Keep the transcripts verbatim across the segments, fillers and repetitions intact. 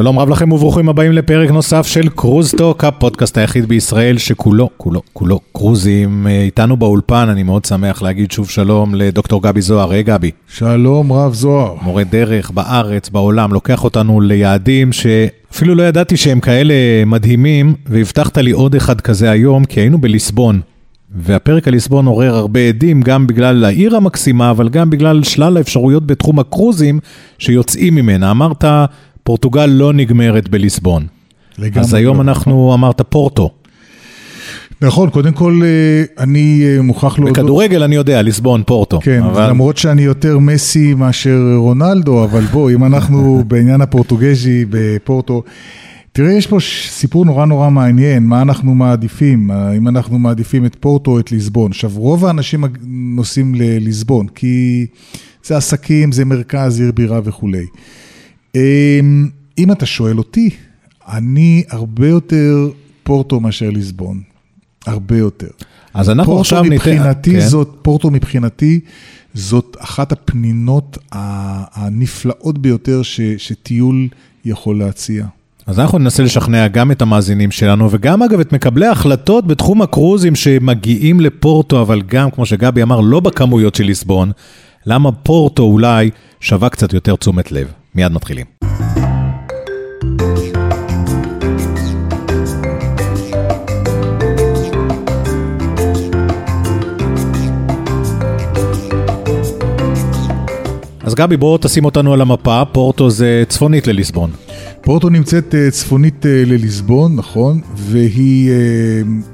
שלום רב לכם וברוכים הבאים לפרק נוסף של קרוז טוק, הפודקאסט היחיד בישראל שכולו, כולו, כולו קרוזים. איתנו באולפן, אני מאוד שמח להגיד שוב שלום לדוקטור גבי זוהר. היי גבי. שלום רב זוהר. מורה דרך בארץ, בעולם, לוקח אותנו ליעדים שאפילו לא ידעתי שהם כאלה מדהימים, והבטחת לי עוד אחד כזה היום, כי היינו בליסבון. והפרק על ליסבון עורר הרבה עדים, גם בגלל העיר המקסימה, אבל גם בגלל שלל האפשרויות בתחום הקרוזים שיוצאים ממנה. אמרת, פורטוגל לא נגמרת בליסבון. אז היום אנחנו אמרת פורטו. נכון, קודם כל אני מוכרח להודות. בכדורגל אני יודע, ליסבון, פורטו. כן, למרות שאני יותר מסי מאשר רונלדו, אבל בוא, אם אנחנו בעניין הפורטוגזי בפורטו, תראה, יש פה סיפור נורא נורא מעניין, מה אנחנו מעדיפים, אם אנחנו מעדיפים את פורטו או את ליסבון. עכשיו, רוב האנשים נוסעים לליסבון, כי זה עסקים, זה מרכז, עיר בירה וכו'. אם אתה שואל אותי, אני הרבה יותר פורטו מאשר ליסבון, הרבה יותר. אז אנחנו עכשיו מבחינתי זאת, פורטו מבחינתי זאת אחת הפנינות הנפלאות ביותר שטיול יכול להציע. אז אנחנו ננסה לשכנע גם את המאזינים שלנו, וגם אגב את מקבלי ההחלטות בתחום הקרוזים שמגיעים לפורטו, אבל גם כמו שגבי אמר, לא בכמויות של ליסבון, למה פורטו אולי שווה קצת יותר תשומת לב. מיד מתחילים. אז גבי, בואו תשים אותנו על המפה, פורטו זה צפונית לליסבון. פורטו נמצאת צפונית לליסבון, נכון, והיא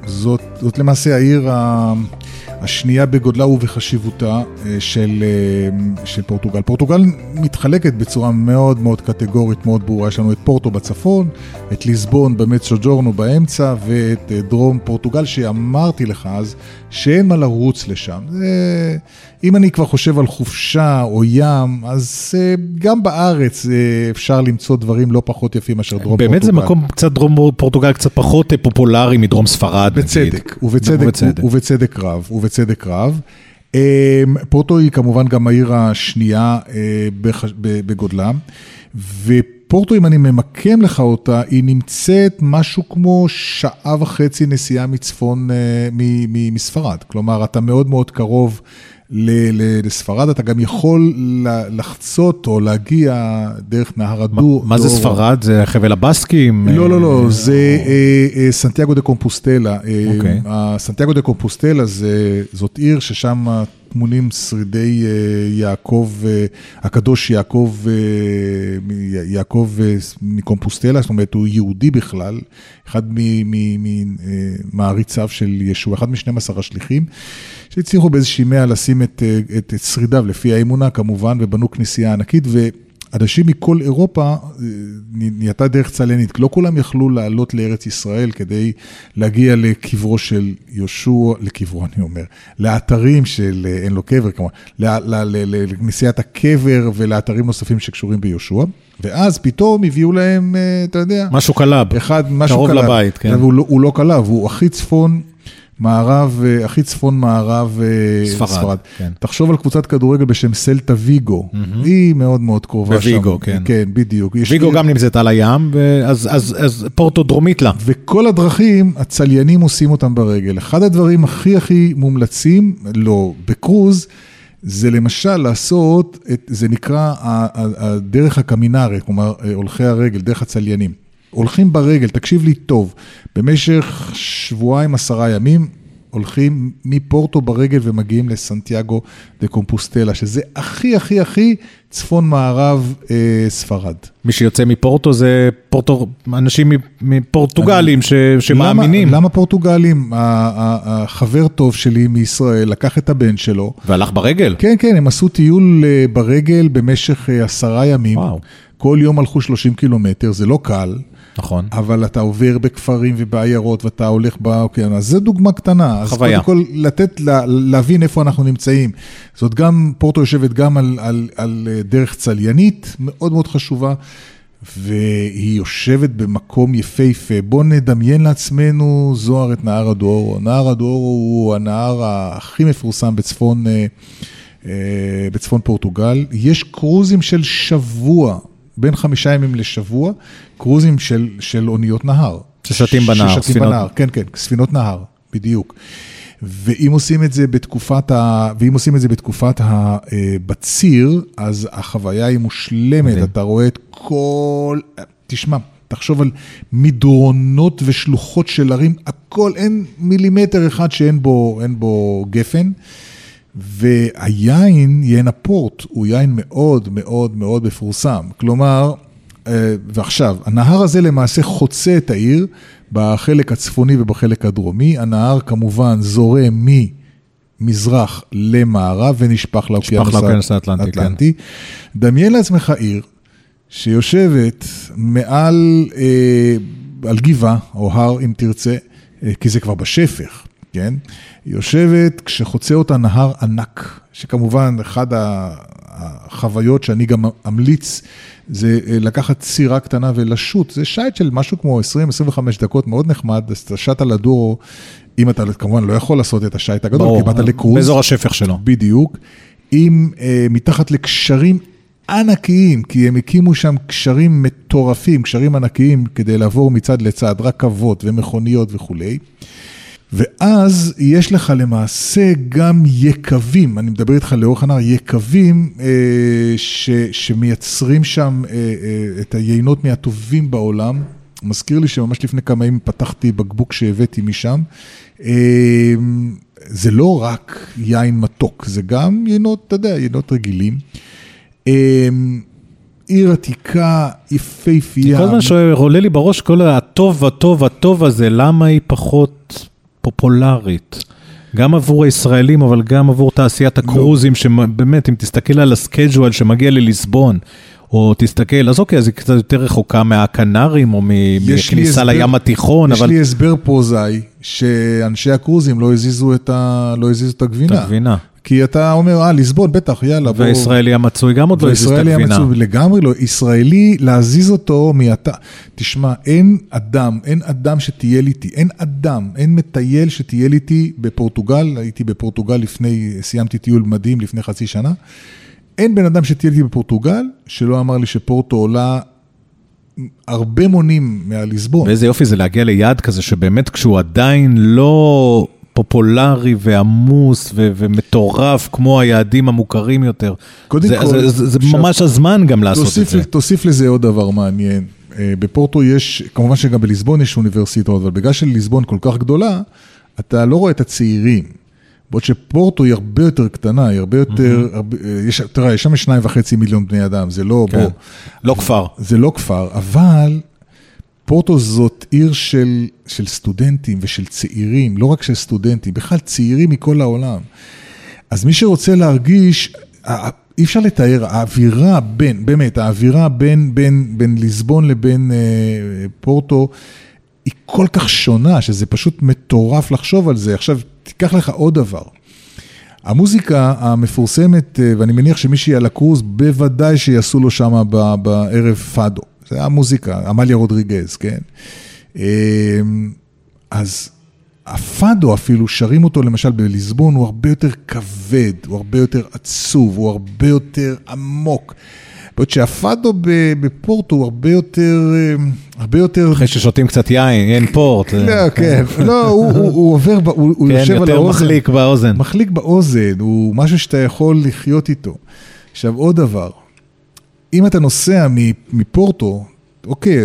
זאת, זאת למעשה העיר ה... השנייה בגודלה ובחשיבותה של, של פורטוגל. פורטוגל מתחלקת בצורה מאוד מאוד קטגורית, מאוד ברורה. יש לנו את פורטו בצפון, את ליסבון במדסוג'ורנו באמצע, ואת דרום פורטוגל, שאמרתי לך אז, שאין מה לרוץ לשם. זה, אם אני כבר חושב על חופשה או ים, אז גם בארץ אפשר למצוא דברים לא פחות יפים מאשר דרום פורטוגל. באמת זה מקום קצת דרום פורטוגל, קצת פחות פופולרי מדרום ספרד. בצדק, ובצדק, ובצדק. ובצדק רב, ובצדק. צדק רב. פורטו היא כמובן גם העיר השנייה בגודלה, ופורטו, אם אני ממקם לך אותה, היא נמצאת משהו כמו שעה וחצי נסיעה מצפון מספרד. כלומר, אתה מאוד מאוד קרוב לספרד, אתה גם יכול לחצות או להגיע דרך נהר הדור. מה זה ספרד? זה חבל הבאסקים? לא, לא, לא, זה סנטיאגו דה קומפוסטלה. סנטיאגו דה קומפוסטלה זאת עיר ששם טמונים שרידי יעקב, הקדוש יעקב, יעקב מקומפוסטלה, זאת אומרת, הוא יהודי בכלל, אחד ממעריציו של ישוע, אחד משנים עשר השליחים, שהצליחו באיזושהי מאה לשים את, את, את שרידיו, לפי האמונה כמובן, ובנו כנסייה ענקית, ואנשים מכל אירופה, נהייתה דרך צלנית, לא כולם יכלו לעלות לארץ ישראל, כדי להגיע לקברו של ישוע, לקברו אני אומר, לאתרים של, אין לו קבר כמובן, לכנסיית הקבר, ולאתרים נוספים שקשורים בישוע, ואז פתאום הביאו להם, אתה יודע, משהו קלב, אחד, משהו קרוב קלב, לבית, כן. הוא לא, הוא לא קלב, הוא הכי צפון, מערב, הכי צפון מערב ספרד, ספרד. כן. תחשוב על קבוצת כדורגל בשם סלטה ויגו, mm-hmm. היא מאוד מאוד קרובה שם. בויגו, כן. כן, בדיוק. ויגו גם נמצאת על הים, אז, אז, אז פורטו דרומית לה. וכל הדרכים, הצליינים עושים אותם ברגל. אחד הדברים הכי הכי מומלצים, לא, בקרוז, זה למשל לעשות, את, זה נקרא הדרך הקמינארי, כלומר הולכי הרגל, דרך הצליינים. הולכים ברגל, תקשיב לי טוב, במשך שבועיים, עשרה ימים, הולכים מפורטו ברגל ומגיעים לסנטיאגו דה קומפוסטלה, שזה הכי, הכי, הכי צפון מערב אה, ספרד. מי שיוצא מפורטו זה פורטו, אנשים מפורטוגלים ש, שמאמינים. למה, למה פורטוגלים? החבר טוב שלי מישראל לקח את הבן שלו. והלך ברגל? כן, כן, הם עשו טיול ברגל במשך עשרה ימים. וואו. כל יום הלכו שלושים קילומטר, זה לא קל. נכון. אבל אתה עובר בכפרים ובעיירות, ואתה הולך באוקיינוס. אז זו דוגמה קטנה. חוויה. אז קודם כל, לתת, להבין איפה אנחנו נמצאים. זאת גם, פורטו יושבת גם על, על, על דרך צליינית, מאוד מאוד חשובה, והיא יושבת במקום יפהפה. בוא נדמיין לעצמנו, זוהר, את נהר הדורו. נהר הדורו הוא הנהר הכי מפורסם בצפון, בצפון פורטוגל. יש קרוזים של שבוע בין חמישה ימים לשבוע, קרוזים של, של אוניות נהר. ששתים בנהר. ששתים בנהר, כן, כן, ספינות נהר, בדיוק. ואם עושים את זה בתקופת ה... ואם עושים את זה בתקופת ה... בציר, אז החוויה היא מושלמת, אתה רואה את כל... תשמע, תחשוב על מדרונות ושלוחות של ערים, הכל, אין מילימטר אחד שאין בו, אין בו גפן, והיין, יין הפורט, הוא יין מאוד מאוד מאוד בפורסם, כלומר, ועכשיו, הנהר הזה למעשה חוצה את העיר, בחלק הצפוני ובחלק הדרומי, הנהר כמובן זורם ממזרח למערב, ונשפך לאוקיינוס האטלנטי, דמיין לעצמך עיר, שיושבת מעל אה, על גבעה, או הר אם תרצה, אה, כי זה כבר בשפך, כן? יושבת כשחוצה אותה נהר ענק, שכמובן אחד החוויות שאני גם אמליץ, זה אה, לקחת סירה קטנה ולשוט, זה שייט של משהו כמו עשרים עשרים וחמש דקות, מאוד נחמד, אז אתה שט על הדורו, אם אתה כמובן לא יכול לעשות את השייט הגדול, ברור, כי באת לקרוז, באזור השפך שלו. בדיוק, עם אה, מתחת לקשרים ענק, ענקיים, כי הם הקימו שם קשרים מטורפים, קשרים ענקיים, כדי לעבור מצד לצד, רכבות ומכוניות וכו'. ואז יש לך למעשה גם יקבים, אני מדבר איתך לאורך הנהר, יקבים ש, שמייצרים שם את היינות מהטובים בעולם. מזכיר לי שממש לפני כמה ימים פתחתי בקבוק שהבאתי משם. זה לא רק יין מתוק, זה גם יינות, אתה יודע, יינות רגילים. עיר עתיקה, יפהפייה. כל מה שעולה לי בראש, כל הטוב, הטוב, הטוב הזה, למה היא פחות פופולרית? גם עבור הישראלים, אבל גם עבור תעשיית הקרוזים, שבאמת, אם תסתכל על הסקייג'ואל שמגיע לליסבון, או תסתכל, אז אוקיי, אז היא קצת יותר רחוקה מהקנרים, או מכניסה לים התיכון. יש לי הסבר פוזאי, שאנשי הקרוזים לא הזיזו את הגבינה. את הגבינה. כי אתה אומר, אה, לסבון, בטח, יאללה. והישראלי המצוי גם עוד לא הזיז את הגבינה. והישראלי המצוי לגמרי לא. ישראלי, להזיז אותו מעתה. תשמע, אין אדם, אין אדם שטייל איתי, אין אדם, אין מטייל שטייל איתי בפורטוגל, הייתי בפורטוגל לפני, סיימתי טיול מדהים לפני חצי שנה, אין בן אדם שטייל איתי בפורטוגל, שלא אמר לי שפורטו עולה, הרבה מונים מהליסבון. ואיזה יופי זה להגיע ליעד כזה, שבאמת כשהוא עדיין לא... פופולרי ועמוס ו- ומטורף, כמו היעדים המוכרים יותר. קודם זה, כל... זה, זה, זה ממש הזמן גם לעשות תוסיף, את זה. תוסיף לזה עוד דבר מעניין. בפורטו יש, כמובן שגם בליסבון יש אוניברסיטאות, אבל בגלל של ליסבון כל כך גדולה, אתה לא רואה את הצעירים. בעוד שפורטו היא הרבה יותר קטנה, היא הרבה יותר, mm-hmm. הרבה, יש, תראה, יש שם שניים וחצי מיליון בני אדם, זה לא... כן. בוא, לא כפר. זה לא כפר, אבל... פורטו זאת עיר של, של סטודנטים ושל צעירים, לא רק של סטודנטים, בכלל צעירים מכל העולם. אז מי שרוצה להרגיש, אי אפשר לתאר, האווירה בין, באמת, האווירה בין, בין, בין ליסבון לבין אה, פורטו, היא כל כך שונה, שזה פשוט מטורף לחשוב על זה. עכשיו, תיקח לך עוד דבר. המוזיקה המפורסמת, ואני מניח שמישהי על הקרוז, בוודאי שיעשו לו שם בערב פאדו. זה המוזיקה, אמליה רודריגז, כן? אז הפאדו אפילו, שרים אותו למשל בליסבון, הוא הרבה יותר כבד, הוא הרבה יותר עצוב, הוא הרבה יותר עמוק. בעוד שהפאדו בפורטו הוא הרבה יותר... הרבה יותר... אחרי ששותים קצת יין, אין פורט. לא, כן. לא, הוא עובר, הוא יושב על האוזן. כן, יותר מחליק באוזן. מחליק באוזן, הוא משהו שאתה יכול לחיות איתו. עכשיו, עוד דבר. אם אתה נוסע מפורטו, אוקיי,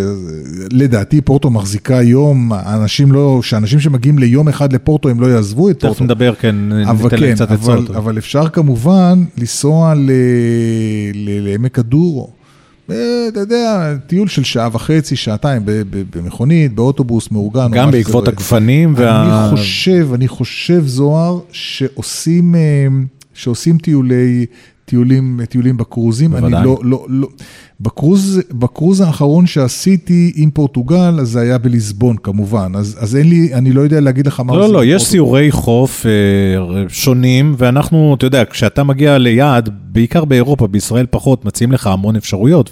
לדעתי פורטו מחזיקה יום, אנשים לא, שאנשים שמגיעים ליום אחד לפורטו, הם לא יעזבו את פורטו. תכף נדבר, כן, ניתן להם קצת עצות. אבל אפשר כמובן לנסוע לעמק הדורו, אתה יודע, טיול של שעה וחצי, שעתיים, במכונית, באוטובוס, מאורגן. גם בעקבות הגפנים. אני חושב, אני חושב, זוהר, שעושים טיולי... טיולים, טיולים בקרוזים, אני לא, לא, לא, בקרוז, בקרוז האחרון שעשיתי עם פורטוגל, אז זה היה בליסבון, כמובן. אז, אז אין לי, אני לא יודע להגיד לך מה לא, לא, יש סיורי חוף שונים, ואנחנו, אתה יודע, כשאתה מגיע ליעד, בעיקר באירופה, בישראל פחות, מציעים לך המון אפשרויות,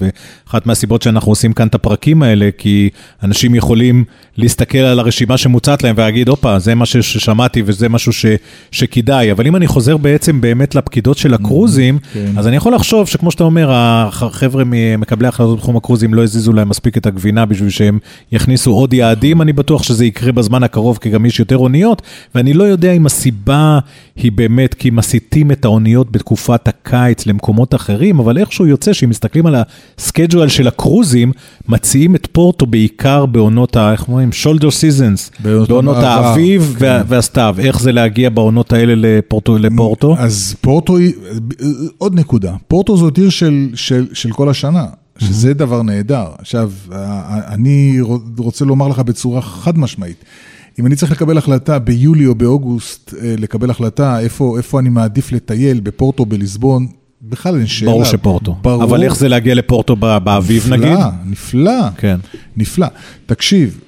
ואחת מהסיבות שאנחנו עושים כאן את הפרקים האלה, כי אנשים יכולים להסתכל על הרשימה שמוצעת להם, ולהגיד, אופה, זה משהו ששמעתי, וזה משהו ש, שכדאי. אבל אם אני חוזר בעצם באמת לפקידות של הקרוזים, כן. אז אני יכול לחשוב שכמו שאתה אומר, החבר'ה מ- מקבלי החלטות בתחום הקרוזים לא הזיזו להם מספיק את הגבינה בשביל שהם יכניסו עוד יעדים, אני בטוח שזה יקרה בזמן הקרוב, כי גם יש יותר אוניות, ואני לא יודע אם הסיבה היא באמת כי מסיתים את האוניות בתקופת הקיץ למקומות אחרים, אבל איכשהו יוצא שאם מסתכלים על הסקייג'ואל של הקרוזים, מציעים את פורטו בעיקר בעונות ה... איך אומרים? שולדר סיזנס, בעונות האביב והסתיו. איך זה להגיע בעונות האלה לפורטו? אז פורטו היא... עוד נקודה. פורטו זו עיר של, של, של כל השנה, שזה דבר נהדר. עכשיו, אני רוצה לומר לך בצורה חד משמעית, אם אני צריך לקבל החלטה ביולי או באוגוסט, לקבל החלטה איפה, איפה אני מעדיף לטייל, בפורטו, בליסבון, בכלל אין שאלה. ברור שפורטו. ברור. אבל איך זה להגיע לפורטו באביב, נגיד? נפלא, נפלא. כן. נפלא. תקשיב,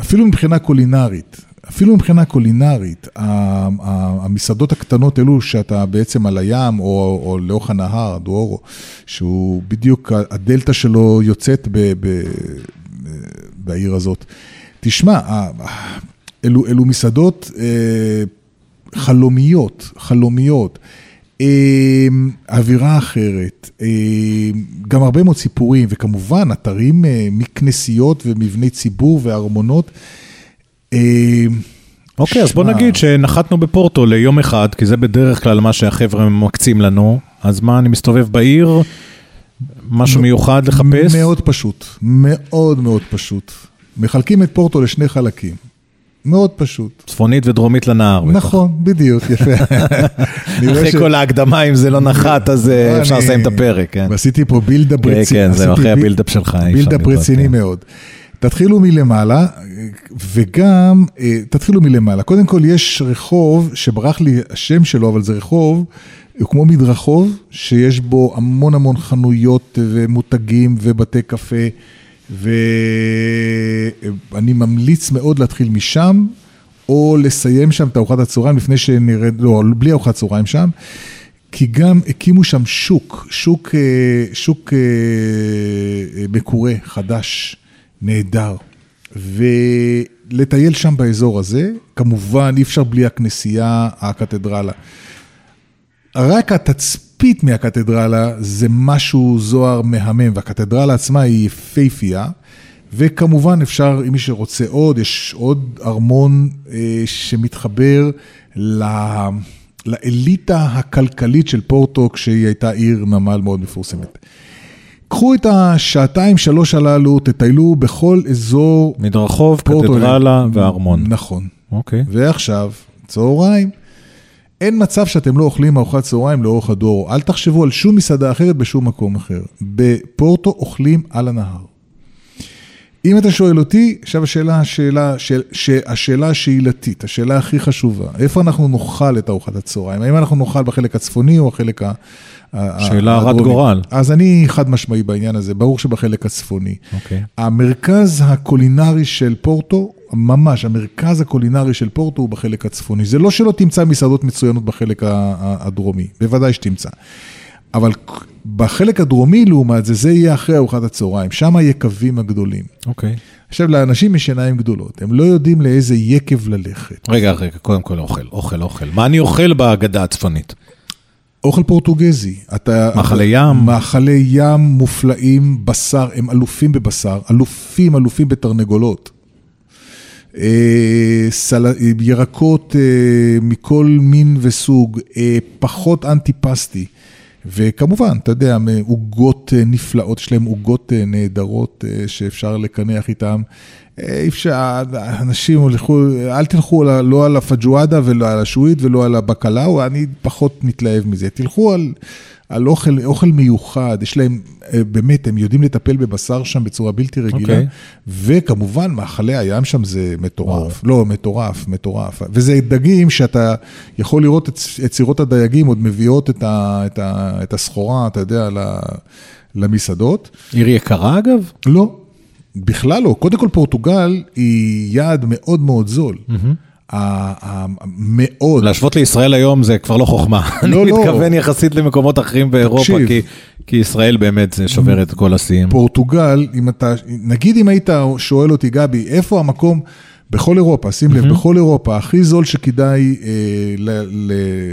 אפילו מבחינה קולינרית, אפילו מבחינה קולינרית, המסעדות הקטנות אלו שאתה בעצם על הים, או, או לאורך הנהר, דוארו, שהוא בדיוק, הדלטה שלו יוצאת ב, ב, ב, בעיר הזאת. תשמע, אלו, אלו מסעדות חלומיות, חלומיות, אווירה אחרת, גם הרבה מאוד סיפורים, וכמובן אתרים מכנסיות ומבני ציבור וארמונות. אוקיי, אז בוא נגיד שנחתנו בפורטו ליום אחד, כי זה בדרך כלל מה שהחבר'ה מקצים לנו, אז מה, אני מסתובב בעיר, משהו מיוחד לחפש? מאוד פשוט, מאוד מאוד פשוט. מחלקים את פורטו לשני חלקים. מאוד פשוט. צפונית ודרומית לנהר. נכון, בדיוק, יפה. אחרי כל ההקדמה, אם זה לא נחת, אז אפשר לסיים את הפרק. ועשיתי פה בילדאפ רציני. כן, זה אחרי הבילדאפ שלך. בילדאפ רציני מאוד. תתחילו מלמעלה, וגם, תתחילו מלמעלה. קודם כל, יש רחוב שברח לי השם שלו, אבל זה רחוב, הוא כמו מדרחוב, שיש בו המון המון חנויות ומותגים ובתי קפה, ואני ממליץ מאוד להתחיל משם, או לסיים שם את ארוחת הצהריים, לפני שנרד, לא, בלי ארוחת צהריים שם, כי גם הקימו שם שוק, שוק, שוק מקורה, חדש, נהדר, ולטייל שם באזור הזה, כמובן אי אפשר בלי הכנסייה, הקתדרלה. רק התצפית מהקתדרלה זה משהו זוהר מהמם, והקתדרלה עצמה היא פייפייה, וכמובן אפשר, אם מי שרוצה עוד, יש עוד ארמון אה, שמתחבר ל... לאליטה הכלכלית של פורטו, כשהיא הייתה עיר נמל מאוד מפורסמת. קחו את השעתיים, שלוש הללו, תטיילו בכל אזור... מדרחוב, קתדרלה והארמון. נכון. אוקיי. ועכשיו, צהריים. אין מצב שאתם לא אוכלים ארוחת צהריים לאורך הדור. אל תחשבו על שום מסעדה אחרת בשום מקום אחר. בפורטו אוכלים על הנהר. אם אתה שואל אותי, עכשיו השאלה, השאלה, השאלה השאלתית, השאלה הכי חשובה, איפה אנחנו נאכל את ארוחת הצהריים? האם אנחנו נאכל בחלק הצפוני או החלק ה... שאלה הרת גורל. אז אני חד משמעי בעניין הזה, ברור שבחלק הצפוני. המרכז הקולינרי של פורטו, ממש, המרכז הקולינרי של פורטו הוא בחלק הצפוני. זה לא שלא תמצא מסעדות מצוינות בחלק הדרומי, בוודאי שתמצא. אבל בחלק הדרומי, לעומת זה, זה יהיה אחרי ארוחת הצהריים. שם היקבים הגדולים. אוקיי. עכשיו, לאנשים משיניים גדולות, הם לא יודעים לאיזה יקב ללכת. רגע, רגע, קודם כל אוכל, אוכל, אוכל. מה אני אוכל בהגדה הצפונית? אוכל פורטוגזי. אתה, מאכלי ים. מאכלי ים מופלאים, בשר, הם אלופים בבשר, אלופים, אלופים בתרנגולות. ירקות מכל מין וסוג, פחות אנטיפסטי. וכמובן, אתה יודע, עוגות נפלאות, יש להם עוגות נהדרות שאפשר לקנח איתם. אי אפשר, אנשים הולכו, אל תלכו לא על הפג'ואדה ולא על השואית ולא על הבקלאו, אני פחות מתלהב מזה. תלכו על, על אוכל, אוכל מיוחד, יש להם, באמת, הם יודעים לטפל בבשר שם בצורה בלתי רגילה, okay. וכמובן, מאכלי הים שם זה מטורף, wow. לא, מטורף, מטורף, וזה דגים שאתה יכול לראות את, את צירות הדייגים, עוד מביאות את, ה, את, ה, את הסחורה, אתה יודע, למסעדות. עיר יקרה אגב? לא. בכלל לא, קודם כל פורטוגל היא יעד מאוד מאוד זול. מאוד. להשוות לישראל היום זה כבר לא חוכמה. אני מתכוון יחסית למקומות אחרים באירופה, כי ישראל באמת שובר את כל השיאים. פורטוגל, נגיד אם היית שואל אותי גבי, איפה המקום בכל אירופה, שים לב, בכל אירופה, הכי זול שכדאי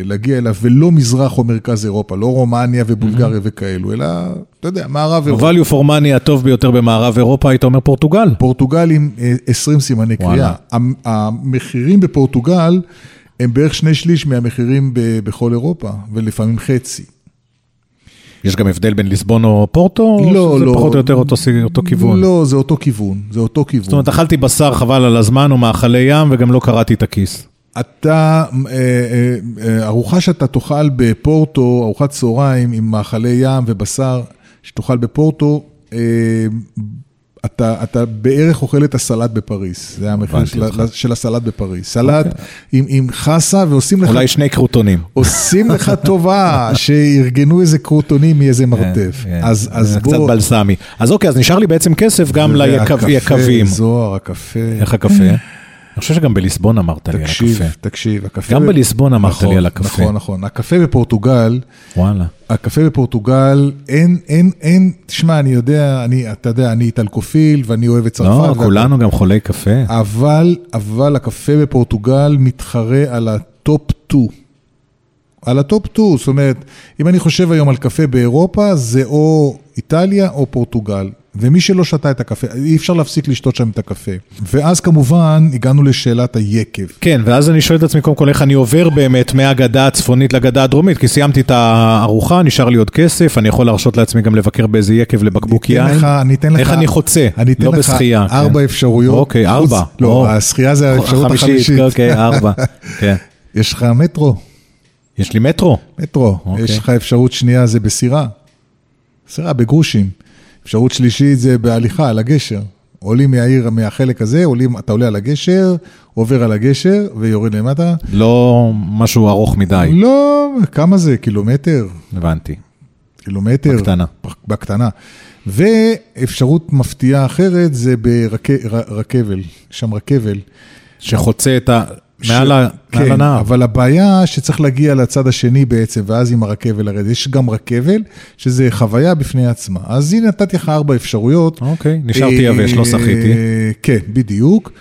להגיע אליו, ולא מזרח או מרכז אירופה, לא רומניה ובולגריה וכאלו, אלא, אתה יודע, מערב אירופה. הוואליו פור מאני הטוב ביותר במערב אירופה, היית אומר פורטוגל. פורטוגל עם עשרים סימני קריאה. המחירים בפורטוגל הם בערך שני שליש מהמחירים בכל אירופה, ולפעמים חצי. יש גם הבדל בין ליסבון או פורטו? לא, זה לא. פחות או יותר אותו, אותו כיוון? לא, זה אותו כיוון, זה אותו כיוון. זאת אומרת, אכלתי בשר חבל על הזמן ומאכלי ים, וגם לא קראתי את הכיס. אתה, ארוחה שאתה תאכל בפורטו, ארוחת צהריים עם מאכלי ים ובשר, שתאכל בפורטו, אתה, אתה בערך אוכל את הסלט בפריס. זה המחיר של, של הסלט בפריס. סלט okay. עם, עם חסה, ועושים לך... אולי שני קרוטונים. עושים לך טובה, שארגנו איזה קרוטונים מאיזה מרתף. Yeah, yeah. אז, אז yeah, בוא... קצת בלסמי. אז אוקיי, אז נשאר לי בעצם כסף גם ליקבים. זוהר, הקפה. איך הקפה? אני חושב שגם בליסבון אמרת לי על הקפה. תקשיב, תקשיב. גם בליסבון אמרת לי על הקפה. נכון, נכון. הקפה בפורטוגל, וואלה. הקפה בפורטוגל, אין, אין, אין, תשמע, אני יודע, אתה יודע, אני איטלקופיל, ואני אוהב את צרפת. לא, כולנו גם חולי קפה. אבל, אבל הקפה בפורטוגל מתחרה על הטופ טו. על הטופ טו, זאת אומרת, אם אני חושב היום על קפה באירופה, זה או איטליה או פורטוגל. ומי שלא שתה את הקפה, אי אפשר להפסיק לשתות שם את הקפה. ואז כמובן הגענו לשאלת היקב. כן, ואז אני שואל את עצמי קודם כל איך אני עובר באמת מהגדה הצפונית לגדה הדרומית, כי סיימתי את הארוחה, נשאר לי עוד כסף, אני יכול להרשות לעצמי גם לבקר באיזה יקב לבקבוק יין. איך אני חוצה, לא בשחייה. ארבע אפשרויות. אוקיי, ארבע. לא, השחייה זה האפשרות החמישית. אוקיי, ארבע. יש לך מטרו? יש לי מטרו? מטרו. יש לך אפשרות שנייה זה בסירה. סירה בגרושים. אפשרות שלישית זה בהליכה על הגשר. עולים מהעיר, מהחלק הזה, עולים, אתה עולה על הגשר, עובר על הגשר ויורד למטה. לא משהו ארוך מדי. לא, כמה זה? קילומטר. הבנתי. קילומטר. בקטנה. בקטנה. ואפשרות מפתיעה אחרת זה ברכבל, שם רכבל. שחוצה את ה... מעל הנער. אבל הבעיה שצריך להגיע לצד השני בעצם, ואז עם הרכבל הרד. יש גם רכבל, שזה חוויה בפני עצמה. אז הנה נתתי לך ארבע אפשרויות. אוקיי, נשארתי יבש, לא שחיתי. כן, בדיוק.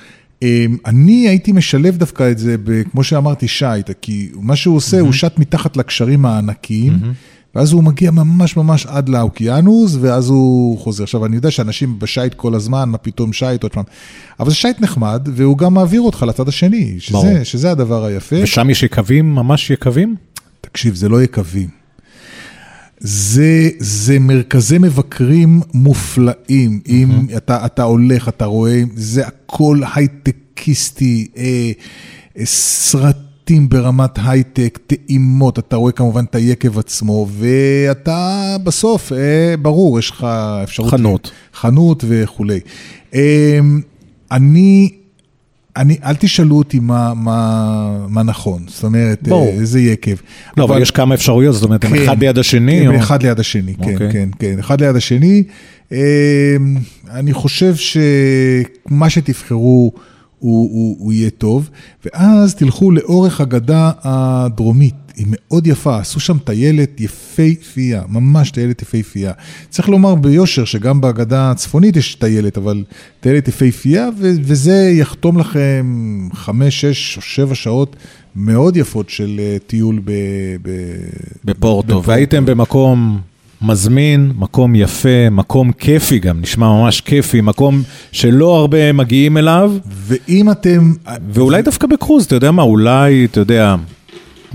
אני הייתי משלב דווקא את זה, כמו שאמרתי, שייט, כי מה שהוא עושה, הוא שט מתחת לקשרים הענקיים, ואז הוא מגיע ממש ממש עד לאוקיינוס, ואז הוא חוזר. עכשיו, אני יודע שאנשים בשייט כל הזמן, מה פתאום שייט, עוד פעם. אבל זה שייט נחמד, והוא גם מעביר אותך לצד השני, שזה, שזה הדבר היפה. ושם יש יקבים, ממש יקבים? תקשיב, זה לא יקבים. זה, זה מרכזי מבקרים מופלאים. אם אתה, אתה הולך, אתה רואה, זה הכל הייטקיסטי, אה, אה, סרט, ברמת הייטק, טעימות, אתה רואה כמובן את היקב עצמו, ואתה בסוף, ברור, יש לך אפשרות... חנות. חנות וכו'. אני, אני, אל תשאלו אותי מה, מה, מה נכון, זאת אומרת, איזה יקב. לא, אבל יש כמה אפשרויות, זאת אומרת, אחד ליד השני? אחד ליד השני, כן, כן, אחד ליד השני. אני חושב שמה שתבחרו, הוא, הוא, הוא יהיה טוב, ואז תלכו לאורך הגדה הדרומית, היא מאוד יפה, עשו שם טיילת יפי פייה, ממש טיילת יפי פייה, צריך לומר ביושר שגם בהגדה הצפונית יש טיילת, אבל טיילת יפי פייה, ו- וזה יחתום לכם חמש, שש או שבע שעות מאוד יפות של טיול ב- ב- בפורטו, והייתם במקום... מזמין, מקום יפה, מקום כיפי גם, נשמע ממש כיפי, מקום שלא הרבה מגיעים אליו. ואם אתם... ואולי דווקא בקרוז, אתה יודע מה, אולי, אתה יודע,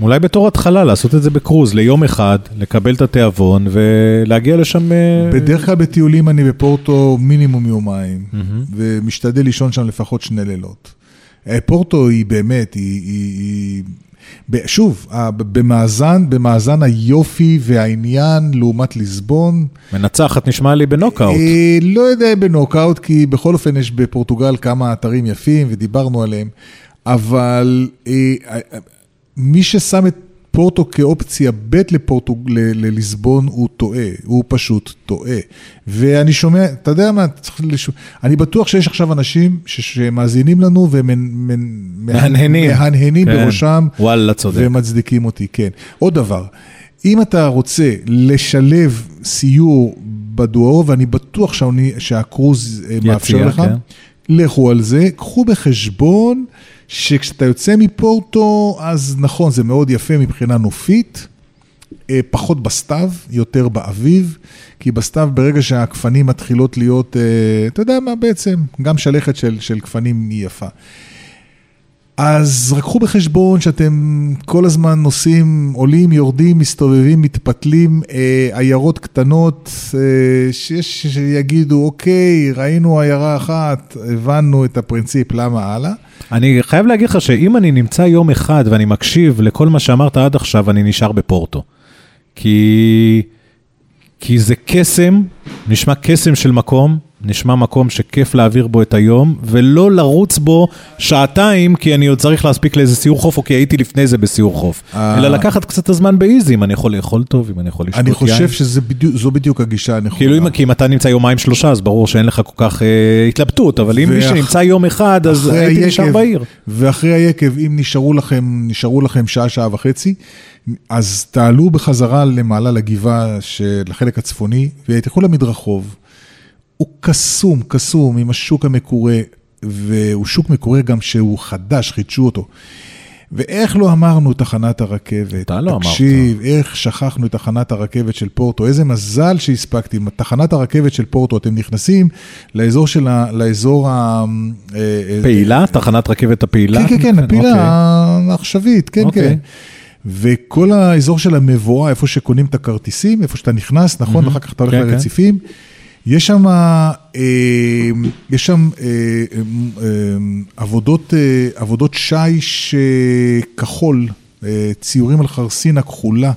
אולי בתור התחלה לעשות את זה בקרוז, ליום אחד, לקבל את התיאבון ולהגיע לשם... בדרך כלל בטיולים אני בפורטו מינימום יומיים, ומשתדל לישון שם לפחות שני לילות. פורטו היא באמת, היא... שוב, במאזן, במאזן היופי והעניין לעומת ליסבון. מנצחת נשמע לי בנוקאוט. אה, לא יודע בנוקאוט, כי בכל אופן יש בפורטוגל כמה אתרים יפים ודיברנו עליהם, אבל אה, מי ששם את פורטו כאופציה ב' לפורטוג... ל- לליסבון הוא טועה, הוא פשוט טועה. ואני שומע, אתה יודע מה, לשומע, אני בטוח שיש עכשיו אנשים ש- שמאזינים לנו ומהנהנים כן. בראשם וואלה, צודק. ומצדיקים אותי, כן. עוד דבר, אם אתה רוצה לשלב סיור בדואו, ואני בטוח שאני, שהקרוז יציע, מאפשר לך, כן. לכו על זה, קחו בחשבון שכשאתה יוצא מפורטו, אז נכון, זה מאוד יפה מבחינה נופית, פחות בסתיו, יותר באביב, כי בסתיו ברגע שהכפנים מתחילות להיות, אתה יודע מה בעצם, גם שלכת של, של כפנים היא יפה. אז רקחו בחשבון שאתם כל הזמן נוסעים, עולים, יורדים, מסתובבים, מתפתלים, אה, עיירות קטנות, אה, שיש שיגידו, אוקיי, ראינו עיירה אחת, הבנו את הפרינציפ, למה הלאה? אני חייב להגיד לך שאם אני נמצא יום אחד ואני מקשיב לכל מה שאמרת עד עכשיו, אני נשאר בפורטו. כי, כי זה קסם, נשמע קסם של מקום, נשמע מקום שכיף להעביר בו את היום, ולא לרוץ בו שעתיים, כי אני עוד צריך להספיק לאיזה סיור חוף, או כי הייתי לפני זה בסיור חוף. אלא לקחת קצת הזמן באיזי, אם אני יכול לאכול טוב, אם אני יכול לשתות יין. אני חושב שזו בדיוק הגישה הנכונה. כי אם אתה נמצא יומיים שלושה, אז ברור שאין לך כל כך התלבטות, אבל אם מי שנמצא יום אחד, אז הייתי נשאר בעיר. ואחרי היקב, אם נשארו לכם שעה, שעה וחצי, אז תעלו בחזרה למעלה לגבעה של החלק הצפוני, ותלכו למדרחוב. הוא קסום, קסום עם השוק המקורה, והוא שוק מקורה גם שהוא חדש, חידשו אותו. ואיך לא אמרנו תחנת הרכבת? אתה לא תקשיב, אמרת. איך שכחנו תחנת הרכבת של פורטו? איזה מזל שהספקתי. תחנת הרכבת של פורטו, אתם נכנסים לאזור של ה... לאזור ה... פעילה? אה, תחנת רכבת הפעילה? כן, כן, כן, הפעילה אוקיי. העכשווית, כן, אוקיי. כן. וכל האזור של המבואה, איפה שקונים את הכרטיסים, איפה שאתה נכנס, נכון, mm-hmm. ואחר כך אתה הולך כן, לרציפים, כן. יש שם, יש שם עבודות, עבודות שיש כחול, ציורים על חרסינה כחולה,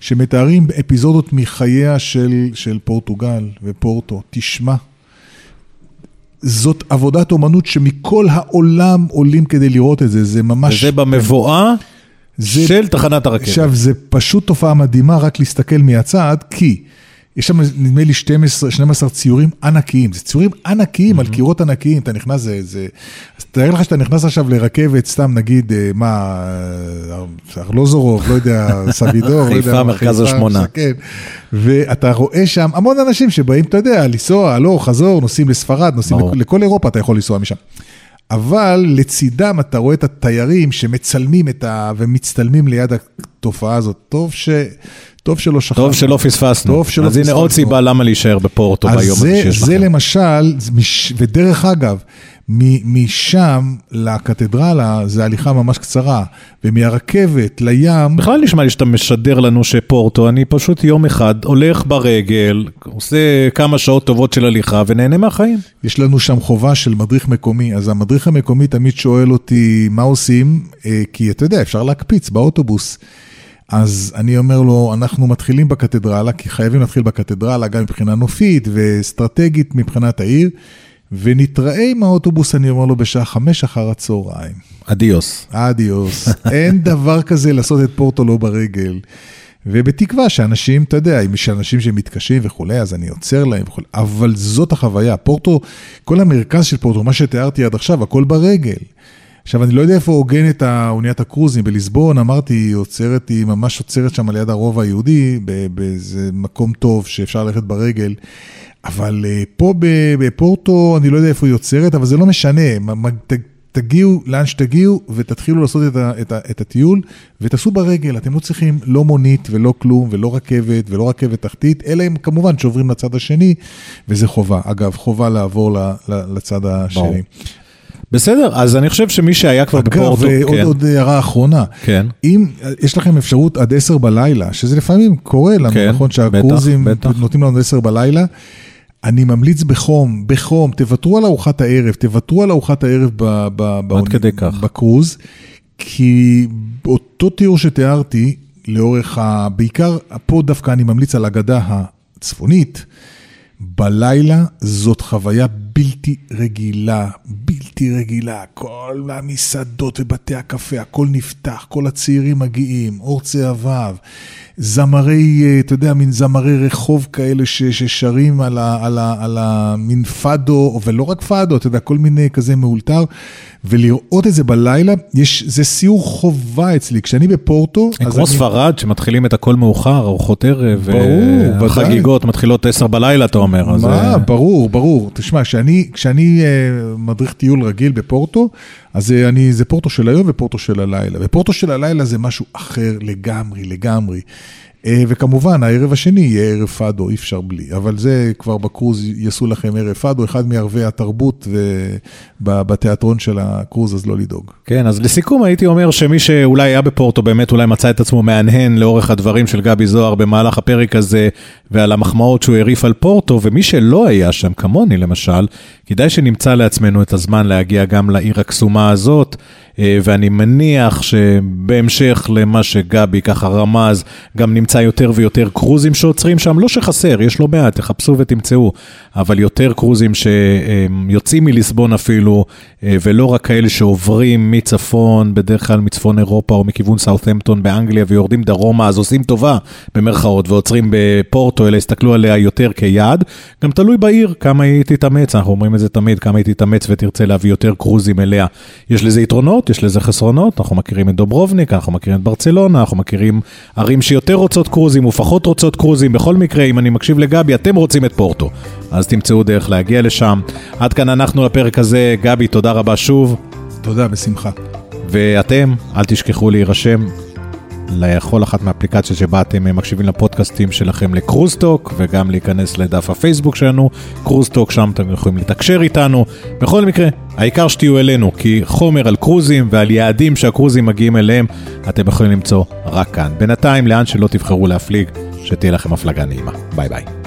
שמתארים אפיזודות מחייה של, של פורטוגל ופורטו. תשמע, זאת עבודת אומנות שמכל העולם עולים כדי לראות את זה. זה ממש... וזה במבואה זה, של תחנת הרכבת. עכשיו, זה פשוט תופעה מדהימה רק להסתכל מהצד, כי... יש שם נדמה לי שתים עשרה ציורים ענקיים, זה ציורים ענקיים, על קירות ענקיים, אתה נכנס, זה, זה, אז תאר לך שאתה נכנס עכשיו לרכבת, סתם נגיד, מה, ארלוזורוב, לא יודע, סבידור, חיפה, מרכז השמונה, ואתה רואה שם המון אנשים שבאים, אתה יודע, לנסוע, לא, חזור, נוסעים לספרד, נוסעים לכל אירופה, אתה יכול לנסוע משם. אבל לצידם אתה רואה את התיירים שמצלמים את ה... ומצטלמים ליד התופעה הזאת. טוב ש... טוב שלא שכחנו. טוב שלא פספסנו. טוב שלא אז פספסנו. הנה עוד סיבה למה להישאר בפורטו ביום הזה שיש לכם. אז זה למשל, ודרך אגב, משם לקתדרלה, זה הליכה ממש קצרה, ומהרכבת לים... בכלל נשמע לי שאתה משדר לנו שפורטו, אני פשוט יום אחד הולך ברגל, עושה כמה שעות טובות של הליכה, ונהנה מהחיים. יש לנו שם חובה של מדריך מקומי, אז המדריך המקומי תמיד שואל אותי מה עושים, כי אתה יודע, אפשר להקפיץ באוטובוס, אז אני אומר לו, אנחנו מתחילים בקתדרלה, כי חייבים להתחיל בקתדרלה, גם מבחינה נופית ואסטרטגית מבחינת העיר, ונתראה עם האוטובוס, אני אומר לו, בשעה חמש אחר הצהריים. אדיוס. אדיוס. אין דבר כזה לעשות את פורטו לא ברגל. ובתקווה שאנשים, אתה יודע, אם יש אנשים שמתקשים וכו', אז אני עוצר להם וכו', אבל זאת החוויה. פורטו, כל המרכז של פורטו, מה שתיארתי עד עכשיו, הכל ברגל. עכשיו, אני לא יודע איפה הוגן את האוניית הקרוזים, בליסבון, אמרתי, היא עוצרת, היא ממש עוצרת שם על יד הרוב היהודי, באיזה מקום טוב שאפשר ללכת ברגל, אבל פה בפורטו, אני לא יודע איפה היא עוצרת, אבל זה לא משנה, תגיעו לאן שתגיעו, ותתחילו לעשות את, ה, את, ה, את הטיול, ותעשו ברגל, אתם לא צריכים לא מונית ולא כלום, ולא רכבת, ולא רכבת תחתית, אלא הם כמובן שעוברים לצד השני, וזה חובה, אגב, חובה לעבור לצד השני. בואו. בסדר, אז אני חושב שמי שהיה כבר בפורטו... אגב, ועוד הערה אחרונה. כן. אם יש לכם אפשרות עד עשר בלילה, שזה לפעמים קורה לנו, נכון שהקרוזים נותנים לנו עד עשר בלילה, אני ממליץ בחום, בחום, תוותרו על ארוחת הערב, תוותרו על ארוחת הערב בקרוז, כי אותו תיאור שתיארתי, לאורך ה... בעיקר פה דווקא אני ממליץ על הגדה הצפונית, בלילה זאת חוויה בלתי רגילה, בלתי רגילה, כל המסעדות ובתי הקפה, הכל נפתח, כל הצעירים מגיעים, אור צהבב, זמרי, אתה יודע, מין זמרי רחוב כאלה ש- ששרים על ה- על ה- על ה- מין פאדו, ולא רק פאדו, אתה יודע, כל מיני כזה מאולתר, ולראות את זה בלילה, יש, זה סיור חובה אצלי, כשאני בפורטו, כמו ספרד שמתחילים את הכל מאוחר, ארוחות ערב, והחגיגות מתחילות עשר בלילה, אתה אומר. מה? ברור, ברור. תשמע, כשאני מדריך טיול רגיל בפורטו, אז אני, זה פורטו של היום ופורטו של הלילה, ופורטו של הלילה זה משהו אחר לגמרי, לגמרי. וכמובן, הערב השני יהיה ערב פאדו, אי אפשר בלי, אבל זה כבר בקרוז יעשו לכם ערב פאדו, אחד מערבי התרבות בתיאטרון של הקרוז, אז לא לדאוג. כן, אז לסיכום הייתי אומר שמי שאולי היה בפורטו, באמת אולי מצא את עצמו מענהן לאורך הדברים של גבי זוהר במהלך הפרק הזה, ועל המחמאות שהוא הריף על פורטו, ומי שלא היה שם, כמוני למשל, כדאי שנמצא לעצמנו את הזמן להגיע גם לעיר הקסומה הזאת, ואני מניח שבהמשך למה שגבי ככה רמז, גם נמצא יותר ויותר קרוזים שעוצרים שם, לא שחסר, יש לא מעט, תחפשו ותמצאו, אבל יותר קרוזים שיוצאים מליסבון אפילו, ולא רק כאלה שעוברים מצפון, בדרך כלל מצפון אירופה או מכיוון סאות'המפטון באנגליה, ויורדים דרומה, אז עושים טובה במרכאות, ועוצרים בפורטו, אלא הסתכלו עליה יותר כיעד, גם תלוי בעיר, כמה היא תתאמץ, אנחנו אומרים את זה תמיד, כמה היא תתאמץ ותרצה להביא יותר קרוזים אליה. יש לזה יתרונות, יש לזה חסרונות, אנחנו מכירים את דוברובניק, אנחנו מכירים את ברצלונה, אנחנו מכירים ערים שיותר רוצות קרוזים ופחות רוצות קרוזים, בכל מקרה, אם אני מקשיב לגבי, אתם רוצים את פורטו, אז תמצאו דרך להגיע לשם. עד כאן אנחנו לפרק הזה, גבי, תודה רבה שוב. תודה, בשמחה. ואתם, אל תשכחו להירשם לכל אחת מהאפליקציות שבה אתם מקשיבים לפודקאסטים שלכם לקרוז טוק, וגם להיכנס לדף הפייסבוק שלנו, קרוז טוק, שם אתם יכולים לתקשר איתנו. בכל מקרה, העיקר שתהיו אלינו, כי חומר על קרוזים ועל יעדים שהקרוזים מגיעים אליהם, אתם יכולים למצוא רק כאן. בינתיים, לאן שלא תבחרו להפליג, שתהיה לכם הפלגה נעימה. ביי ביי.